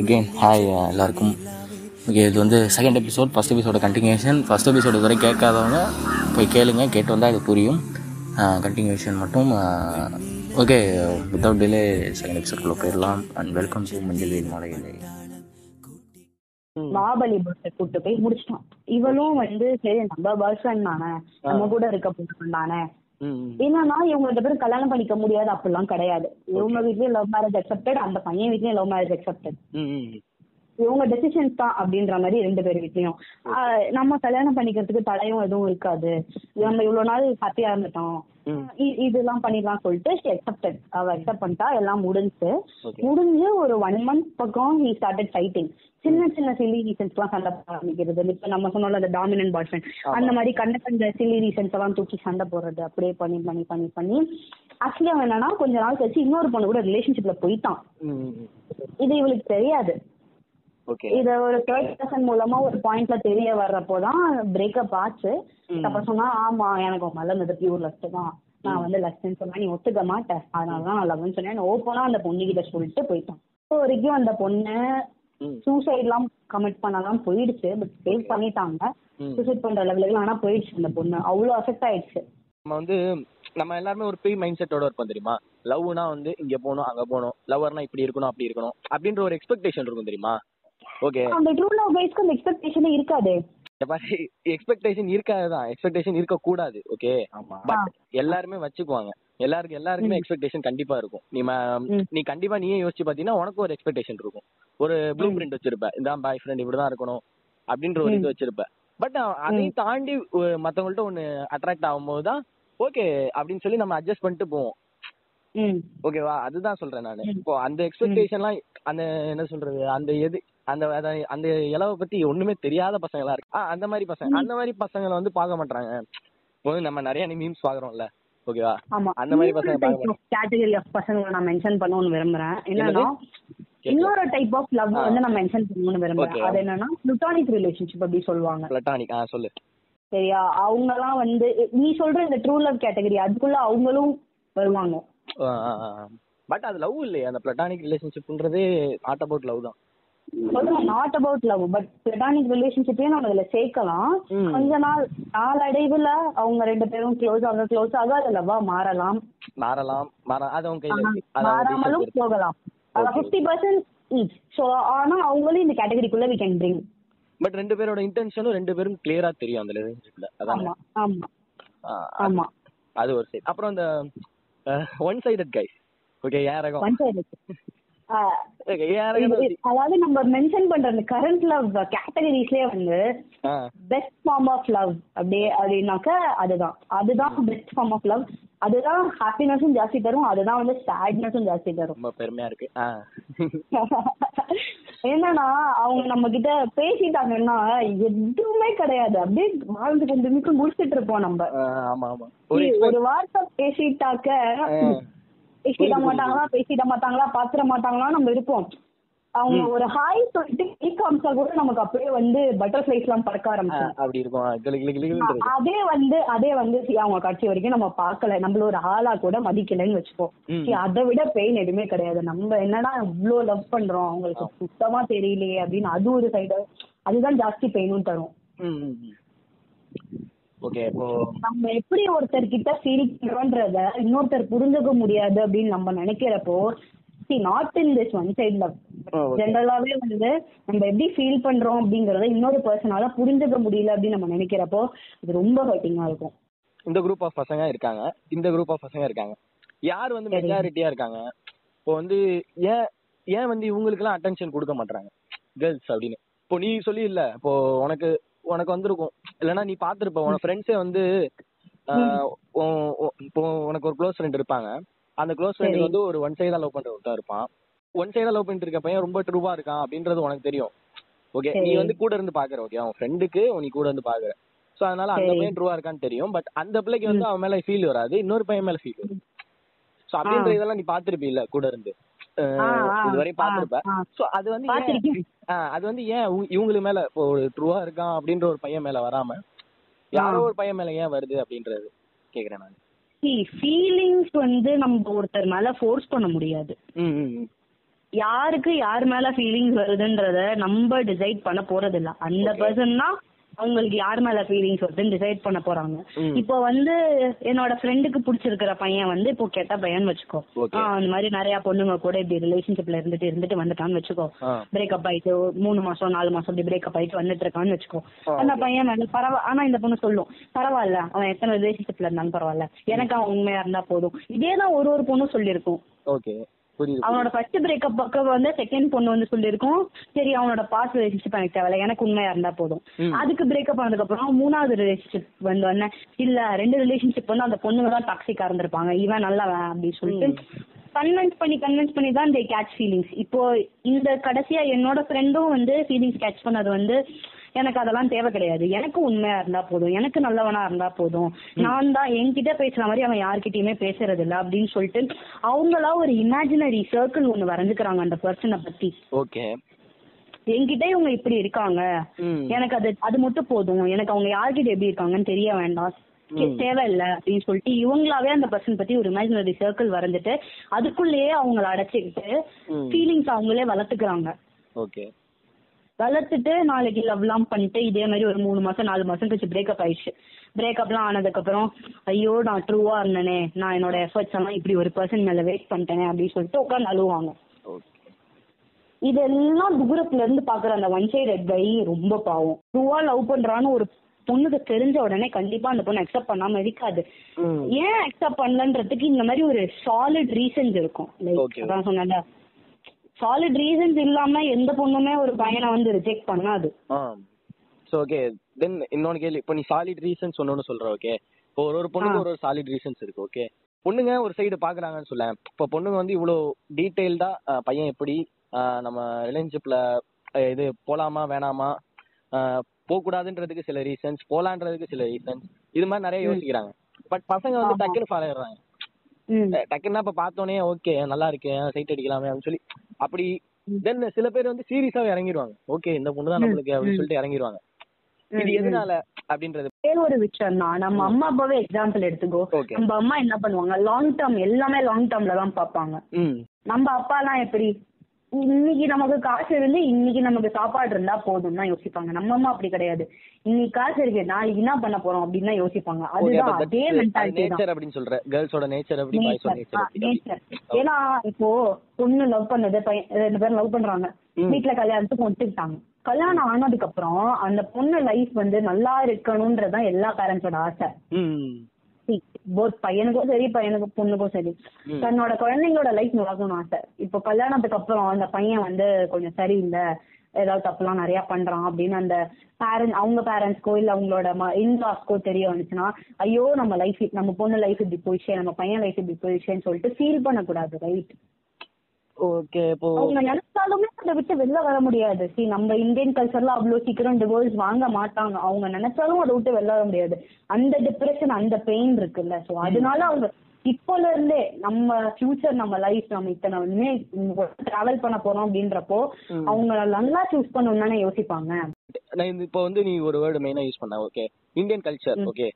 Again hi எல்லாருக்கும். Okay, இது வந்து செகண்ட் எபிசோட், ஃபஸ்ட் எபிசோட கண்டினியூஷன். ஃபஸ்ட் எபிசோடு இதுவரை கேட்காதவங்க போய் கேளுங்க, கேட்டு வந்தால் இது புரியும். கண்டினியூஷன் மட்டும். ஓகே, வித்தவுட் டிலே செகண்ட் எபிசோட்குள்ளே போயிடலாம். அண்ட் வெல்கம் டு மஞ்சளி மாலையிலே. மாபலிபுரத்தை கூப்பிட்டு போய் முடிச்சிட்டோம். இவளும் வந்து சரி நம்ம பாய் ஃப்ரெண்ட் தானே, நம்ம கூட இருக்க போட்டு தானே, என்னன்னா இவங்க ரெண்டு பேரும் கல்யாணம் பண்ணிக்க முடியாது அப்படிலாம் கிடையாது. இவங்க வீட்லயும் லவ் மேரேஜ் அக்செப்டட், அந்த பையன் வீட்லயும் லவ் மேரேஜ் அக்செப்டட். இவங்க டெசிஷன்ஸ் தான் அப்படின்ற மாதிரி ரெண்டு பேர் வீட்லயும். நம்ம கல்யாணம் பண்ணிக்கிறதுக்கு தடையும் எதுவும் இருக்காது, நம்ம இவ்வளவு நாள் ஹாப்பியா இருந்துட்டோம், இதெல்லாம் பண்ணிடலாம் சொல்லிட்டு அக்செப்டட். அவ அக்செப்ட் பண்ணிட்டா, எல்லாம் முடிஞ்சு ஒரு 1 month பக்கம் ஹி ஸ்டார்டட் ஃபைட்டிங். சின்ன சின்ன சில்லி ரீசன்ஸ் எல்லாம் சண்டை போட ஆரம்பிக்கிறது. இப்ப நம்ம சொன்னோம்ல அந்த டாமினன்ட் பாய் ஃப்ரெண்ட், அந்த மாதிரி கண்ட கண்ட சில்லி ரீசன்ஸ் எல்லாம் தூக்கி சண்டை போடுறது. அப்படியே பண்ணி பண்ணி பண்ணி பண்ணி ஆக்சுவலி அவன் என்னன்னா கொஞ்ச நாள் கழிச்சு இன்னொரு பொண்ணு கூட ரிலேஷன்ஷிப்ல போயிட்டான். இது இவளுக்கு தெரியாது. இத ஒரு தேர்ட் பர்சன் மூலமா ஒரு பாயிண்ட்ல தெரிய வர்றப்போதான் பிரேக்கப் ஆச்சு. அப்புறம் சொன்னா, ஆமா எனக்கு மேல இந்த பியூர் லஸ்ட் தான், நான் வந்து லஸ்ட்ன்னு சொன்னா நீ ஒத்துக்க மாட்டேன், அதனாலதான் நான் லவ்னு சொன்னேன். ஓப்பனா அந்த பொண்ணு கிட்ட சொல்லிட்டு போயிட்டான். இப்போ வரைக்கும் அந்த பொண்ணு சூசைட் எல்லாம் கமிட் பண்ணலாம் போயிடுச்சு. பட் சேவ் பண்ணிட்டாங்க, சூசைட் பண்ற லெவலுக்கு ஆனா போயிடுச்சு அந்த பொண்ணு. அவ்வளவு அஃபெக்ட் ஆயிடுச்சு. நம்ம வந்து நம்ம எல்லாருமே ஒரு ப்ரீ மைண்ட் செட்டோட இருப்போம் தெரியுமா. லவ்னா வந்து இங்க போகணும் அங்க போகணும், லவ்வர்னா இப்படி இருக்கணும் அப்படி இருக்கணும் அப்படின்ற ஒரு எக்ஸ்பெக்டேஷன் இருக்கும் தெரியுமா. அந்த ட்ரூ லவ் பேஸ்க்கு அந்த எக்ஸ்பெக்டேஷனே இருக்காது. எக்ஸ்பெக்டேஷன் இருக்காதுதான், எக்ஸ்பெக்டேஷன் இருக்க கூடாது. ஓகே, பட் எல்லாருமே வச்சுக்குவாங்க. எல்லாருக்குமே எக்ஸ்பெக்டேஷன் கண்டிப்பா இருக்கும். நீ கண்டிப்பா நீயே யோசிச்சு பாத்தீங்கன்னா உனக்கு ஒரு எக்ஸ்பெக்டேஷன் இருக்கும், ஒரு ப்ளூ பிரிண்ட் வச்சிருப்ப, இதான் பாய் ஃப்ரெண்ட் இப்படிதான் இருக்கணும் அப்படின்ற ஒரு இது வச்சிருப்ப. பட் அதை தாண்டி மத்தவங்கள்ட்ட ஒன்னு அட்ராக்ட் ஆகும்போது தான் ஓகே அப்படின்னு சொல்லி நம்ம அட்ஜஸ்ட் பண்ணிட்டு போவோம். ஓகேவா, அதுதான் சொல்றேன் நான். இப்போ அந்த எக்ஸ்பெக்டேஷன்லாம் அந்த என்ன சொல்றது, அந்த எது அந்த அந்த இலவை பத்தி ஒண்ணுமே தெரியாத பசங்களா இருக்கு. அந்த மாதிரி பசங்க, அந்த மாதிரி பசங்களை வந்து பார்க்க மாட்டாங்க. நம்ம நிறைய மீம்ஸ் பாக்குறோம்ல. ஓகேவா, அந்த மாதிரி பசங்க கேட்டகரி ஆஃப் பசங்களை நான் மென்ஷன் பண்ணணும்னு விரும்புறேன். என்னன்னா இன்னொரு டைப் ஆஃப் லவ் வந்து நான் மென்ஷன் பண்ணணும்னு விரும்புறேன். அது என்னன்னா பிளாட்டனிக் ரிலேஷன்ஷிப் அப்படி சொல்லுவாங்க. பிளாட்டனிக், சொல்லு. சரியா, அவங்க எல்லாம் வந்து நீ சொல்ற இந்த ட்ரூ லவ் கேட்டகரி அதுக்குள்ள அவங்களும் வருவாங்க. பட் அது லவ் இல்லையா? அந்த பிளாட்டனிக் ரிலேஷன்ஷிப்ன்றது நாட் அபவுட் லவ் தான். Not about love, but platonic ரிலேஷன்ஷிப்பே நம்ம இதுல சேர்க்கலாம். கொஞ்ச நாள் நாளடைவுல அவங்க ரெண்டு பேரும் க்ளோஸ் ஆக க்ளோஸ் ஆக அது லவ்வா மாறலாம், மாறாமலும் போகலாம். 50%. ஆனா அவங்களும் இந்த கேட்டகரிக்குள்ள we can bring. பட் ரெண்டு பேரோட இன்டென்ஷனும் ரெண்டு பேரும் கிளியரா தெரியும் அந்த ரிலேஷன்ஷிப்ல. ஆமா ஆமா ஆமா, அது ஒரு சைடு. அப்புறம் அந்த ஒன் சைடட் கைஸ். ஓகே, யாரகம் ஒன் சைடட். அதாவது நம்ம மென்ஷன் பண்ற அந்த கரண்ட் லவ் கேட்டகரிஸ்லயே வந்து பெஸ்ட் ஃபார்ம் ஆஃப் லவ் அப்படியே அப்படின்னாக்கா அதுதான் அதுதான் பெஸ்ட் ஃபார்ம் ஆஃப் லவ். அதுதான் ஹாப்பினஸும் ஜாஸ்தி தரும், அதுதான் வந்து சேட்னஸும் ஜாஸ்தி தரும். ரொம்ப பெருமையா இருக்கு. என்னன்னா அவங்க நம்ம கிட்ட பேசிட்டாங்கன்னா எதுவுமே கிடையாது, அப்படியே வாழ்ந்து கொஞ்சம் மிக்க முடிச்சுட்டு இருப்போம் நம்ம. ஒரு வார்த்தை பேசிட்டாக்க பேசிட மாட்டாங்களா பேசிட மாட்டாங்களா பாத்திர மாட்டாங்களா நம்ம இருப்போம். அவங்க ஒரு ஹாய் சொல்லிட்டு காமிச்சா கூட நமக்கு அப்படியே வந்து பட்டர்ஃபிளைஸ் எல்லாம் பறக்க ஆரம்பிச்சு. அதே வந்து அவங்க கட்சி வரைக்கும் நம்ம பார்க்கல, நம்மள ஒரு ஆளா கூட மதிக்கலன்னு வச்சுப்போம். அதை விட பெயின் எதுவுமே கிடையாது. நம்ம என்னன்னா இவ்வளோ லவ் பண்றோம் அவங்களுக்கு சுத்தமா தெரியலையே அப்படின்னு அது ஒரு சைடு. அதுதான் ஜாஸ்தி பெயினும் தரும். நம்ம எப்படி ஒருத்தர் கிட்ட ஃபீல் பண்றோம்ன்றத இன்னொருத்தர் புரிஞ்சுக்க முடியாது அப்படின்னு நம்ம நினைக்கிறப்போ, not in this one side love, ஜெனரலாவே வந்து நம்ம எப்படி ஃபீல் பண்றோம் அப்படிங்கறத இன்னொரு பர்சனால புரிஞ்சுக்க முடியல அப்படின்னு நம்ம நினைக்கிறப்போ இது ரொம்ப ஹர்ட்டிங்கா இருக்கும். இந்த குரூப் ஆஃப் பசங்க இருக்காங்க, இந்த குரூப் ஆஃப் பசங்க இருக்காங்க. யார் வந்து மெஜாரிட்டியா இருக்காங்க? இப்போ வந்து ஏன் வந்து இவங்களுக்கு எல்லாம் அட்டென்ஷன் கொடுக்க மாட்டாங்க கேர்ள்ஸ் அப்படின்னு இப்போ நீ சொல்லி இல்ல, இப்போ உனக்கு வந்துருக்கும் இல்லைன்னா நீ பாத்துருப்ப. உன ஃப்ரெண்ட்ஸே வந்து இப்போ உனக்கு ஒரு க்ளோஸ் ஃப்ரெண்ட் இருப்பாங்க. அந்த க்ளோஸ் ஃப்ரெண்ட் வந்து ஒரு ஒன் சைடா லவ் பண்றவர்தான் இருப்பான். ஒன் சைடா லவ் பண்ணிட்டு இருக்க பையன் ரொம்ப ட்ரூவா இருக்கான் அப்படின்றது உனக்கு தெரியும். ஓகே, நீ வந்து கூட இருந்து பாக்குற. ஓகே, அவன் ஃப்ரெண்டுக்கு நீ கூட இருந்து பாக்குற. சோ அதனால அந்த பையன் ட்ரூவா இருக்கான்னு தெரியும். பட் அந்த பிள்ளைக்கு வந்து அவன் மேல ஃபீல் வராது, இன்னொரு பையன் மேல ஃபீல் வரும். சோ அப்படின்ற இதெல்லாம் நீ பாத்துருப்ப இல்ல, கூட இருந்து இதுவரை பாத்துருப்ப. சோ அது வந்து ஏன் இவங்களுக்கு மேல இப்போ ஒரு ட்ரூவா இருக்கான் அப்படின்ற ஒரு பையன் மேல வராம யாரோ ஒரு பையன் மேல ஏன் வருது அப்படின்றது கேக்குறேன் நான். ஃபீலிங்ஸ் வந்து நம்ம ஒருத்தர் மேல ஃபோர்ஸ் பண்ண முடியாது. யாருக்கு யார் மேல ஃபீலிங்ஸ் வருதுன்றத நம்ம டிசைட் பண்ண போறது இல்ல. அந்த பர்சன் தான் அவங்களுக்கு யார் மேல ஃபீலிங்ஸ் வருதுன்னு டிசைட் பண்ண போறாங்க. இப்போ வந்து என்னோட ஃப்ரெண்டுக்கு பிடிச்சிருக்கிற பையன் வந்து இப்போ கெட்ட பையன் வச்சுக்கோ, அந்த மாதிரி நிறைய பொண்ணுங்க கூட இப்படி ரிலேஷன்ஷிப்ல இருந்துட்டு வந்துட்டான்னு வச்சுக்கோ, பிரேக்அப் ஆயிட்டு 3 மாசம் 4 மாசம் இப்படி பிரேக்அப் ஆயிட்டு வந்துட்டு இருக்கான்னு வச்சுக்கோ. அந்த பையன் வந்து பரவாயில்ல, ஆனா இந்த பொண்ணு சொல்லும் பரவாயில்ல அவன் எத்தனை ரிலேஷன்ஷிப்ல இருந்தாலும் பரவாயில்ல எனக்கு அவன் உண்மையா இருந்தா போதும். இதேதான் ஒரு ஒரு பொண்ணும் சொல்லியிருக்கும். அவனோட ஃபர்ஸ்ட் பிரேக்கப் பக்கம் வந்து செகண்ட் பொண்ணு வந்து சொல்லியிருக்கோம் சரி அவனோட பாஸ்ட் ரிலேஷன்ஷிப் எனக்கு தேவையில்ல எனக்கு உண்மையா இருந்தா போதும். அதுக்கு பிரேக்கப் ஆனதுக்கு அப்புறம் 3வது ரிலேஷன்ஷிப் வந்து என்ன இல்ல 2 ரிலேஷன்ஷிப் வந்து அந்த பொண்ணுங்க தான் டாக்ஸிக்கா இருந்திருப்பாங்க இவன் நல்லவன் அப்படின்னு சொல்லிட்டு கன்வின்ஸ் பண்ணி தான் தே கேட்ச் ஃபீலிங்ஸ். இப்போ இந்த கடைசியா என்னோட ஃப்ரெண்டும் வந்து ஃபீலிங்ஸ் கேட்ச் பண்ணது வந்து எனக்கு அதெல்லாம் தேவை கிடையாது, எனக்கு உண்மையா இருந்தா போதும், எனக்கு நல்லவனா இருந்தா போதும், நான் தான் என்கிட்ட பேசுற மாதிரி அவன் யார்கிட்டயுமே பேசுறது இல்லை அப்படின்னு சொல்லிட்டு அவங்களா ஒரு இமேஜினரி சர்க்கிள் ஒண்ணு வரைஞ்சுக்கிறாங்க அந்த பர்சனை பத்தி. ஓகே என்கிட்ட இவங்க இப்படி இருக்காங்க எனக்கு அது மட்டும் போதும், எனக்கு அவங்க யார்கிட்ட எப்படி இருக்காங்கன்னு தெரிய வேண்டாம் தேவையில்லை அப்படின்னு சொல்லிட்டு இவங்களாவே அந்த பர்சன் பத்தி ஒரு இமேஜினரி சர்க்கிள் வரைஞ்சிட்டு அதுக்குள்ளேயே அவங்களை அடைச்சிக்கிட்டு ஃபீலிங்ஸ் அவங்களே வளர்த்துக்கிறாங்க. ஓகே வளர்த்துட்டு நாளைக்கு லவ்லாம் பண்ணிட்டு இதே மாதிரி ஒரு 3 மாசம் 4 மாசம் கழிச்சு பிரேக்கப் ஆயிடுச்சு. பிரேக்கப்லாம் ஆனதுக்கு அப்புறம் ஐயோ நான் ட்ரூவா இருந்தேனே, நான் என்னோட எஃபர்ட்ஸ் எல்லாம் இப்படி ஒரு பர்சன் மேல வேஸ்ட் பண்ணிட்டேனே அப்படின்னு சொல்லிட்டு உட்காந்து அழுவாங்க. இதெல்லாம் தூரத்துல இருந்து பாக்குற அந்த ஒன் சைடு அட்வை ரொம்ப பாவம். ட்ரூவா லவ் பண்றான்னு ஒரு பொண்ணுக்கு தெரிஞ்ச உடனே கண்டிப்பா அந்த பொண்ணு அக்செப்ட் பண்ணாம இருக்காது. ஏன் அக்செப்ட் பண்ணலன்றதுக்கு இந்த மாதிரி ஒரு சாலிட் ரீசன்ஸ் இருக்கும். லைக் அதான் சொன்ன சாலிட் ரீசன்ஸ் இல்லாம எந்த பொண்ணுமே ஒரு பையனை வந்து ரிஜெக்ட் பண்ணாது. சோ ஓகே தென் இன்னொரு கேள்வி, இப்போ நீ சாலிட் ரீசன்ஸ் சொன்னேன்னு சொல்ற. ஓகே இப்போ ஒரு பொண்ணுக்கு ஒரு சாலிட் ரீசன்ஸ் இருக்கு. ஓகே பொண்ணுங்க ஒரு சைடு பாக்குறாங்கன்னு சொல்ல, இப்போ பொண்ணுங்க வந்து இவ்வளவு டீடைல்டா பையன் எப்படி நம்ம ரிலேஷன்ஷிப்ல இது போலாமா வேணாமா போகக்கூடாதுன்றதுக்கு சில ரீசன்ஸ், போலான்றதுக்கு சில ரீசன்ஸ், இது மாதிரி நிறைய யோசிக்கிறாங்க. பட் பசங்க வந்து டக்குன்னு ஃபாலோ ஆயிடுறாங்க. டக்குன்னா இப்ப பார்த்தோன்னே ஓகே நல்லா இருக்கு சைட் அடிக்கலாமே அப்படின்னு சொல்லி அப்படி தென் சில பேர் வந்து சீரியஸாவே இறங்கிடுவாங்க. ஓகே இந்த பொண்ணு தான் நம்மளுக்கு அப்படின்னு சொல்லிட்டு இறங்கிடுவாங்க. இது எதனால அப்படின்றது ஒரு விஷயம் தான். நம்ம அம்மா அப்பாவே எக்ஸாம்பிள் எடுத்துக்கோ. நம்ம அம்மா என்ன பண்ணுவாங்க, லாங் டேர்ம் எல்லாமே லாங் டேர்ம்ல தான் பாப்பாங்க. நம்ம அப்பா எல்லாம் எப்படி இன்னைக்கு நமக்கு காசு இருந்து இன்னைக்கு நமக்கு சாப்பாடு இருந்தா போதும் தான் யோசிப்பாங்க. நம்ம அம்மா அப்படி கிடையாது, இன்னைக்கு காசு இருக்கு நாளைக்கு என்ன பண்ண போறோம் அப்படின்னு தான் யோசிப்பாங்க. அதுதான் அதே மென்டாலிட்டி தான் அப்படின்னு சொல்ற கேர்ள்ஸோட நேச்சர் அப்படி பாய்ஸோட நேச்சர். ஏன்னா இப்போ பொண்ணு லவ் பண்ணது பையன் 2 பேரும் லவ் பண்றாங்க, வீட்டுல கல்யாணத்துக்கு ஒத்துக்கிட்டாங்க. கல்யாணம் ஆனதுக்கு அப்புறம் அந்த பொண்ணு லைஃப் வந்து நல்லா இருக்கணும்ன்றதான் எல்லா பேரண்ட்ஸோட ஆசை. போத் பையனுக்கும் சரி பொண்ணுக்கும் சரி தன்னோட குழந்தைங்களோட லைஃப் நல்லாக்கணும்னு ஆசை. இப்போ கல்யாணத்துக்கு அப்புறம் அந்த பையன் வந்து கொஞ்சம் சரியில்லை ஏதாவது தப்புலாம் நிறைய பண்றான் அப்படின்னு அந்த பேரண்ட் அவங்க பேரண்ட்ஸ்க்கோ இல்ல அவங்களோட இன்லாஸ்க்கோ தெரிய வந்துச்சுன்னா ஐயோ நம்ம லைஃப் நம்ம பொண்ணு லைஃப் இப்படி போயிடுச்சு நம்ம பையன் லைஃப் இப்படி போயிடுச்சேன்னு சொல்லிட்டு ஃபீல் பண்ணக்கூடாது. ரைட் அவங்க நினைச்சாலுமே அதை விட்டு வெளில வர முடியாது. சரி நம்ம இந்தியன் கல்ச்சர்ல அவ்வளவு சீக்கிரம் டிவோர்ஸ் வாங்க மாட்டாங்க, அவங்க நினைச்சாலும் அதை விட்டு வெளில வர முடியாது. அந்த டிப்ரெஷன் அந்த பெயின் இருக்குல்ல, சோ அதனால அவங்க இப்போல இருந்தே நம்ம ஃபியூச்சர் நம்ம லைஃப் நம்ம இத்தனை வந்து டிராவல் பண்ண போறோம் அப்படின்றப்போ அவங்க நல்லா சூஸ் பண்ணணும் தானே யோசிப்பாங்க. இப்போ வந்து நீ ஒரு வேர்டு மெயினா யூஸ் பண்ண, ஓகே இந்தியன் கல்ச்சர். ஓகே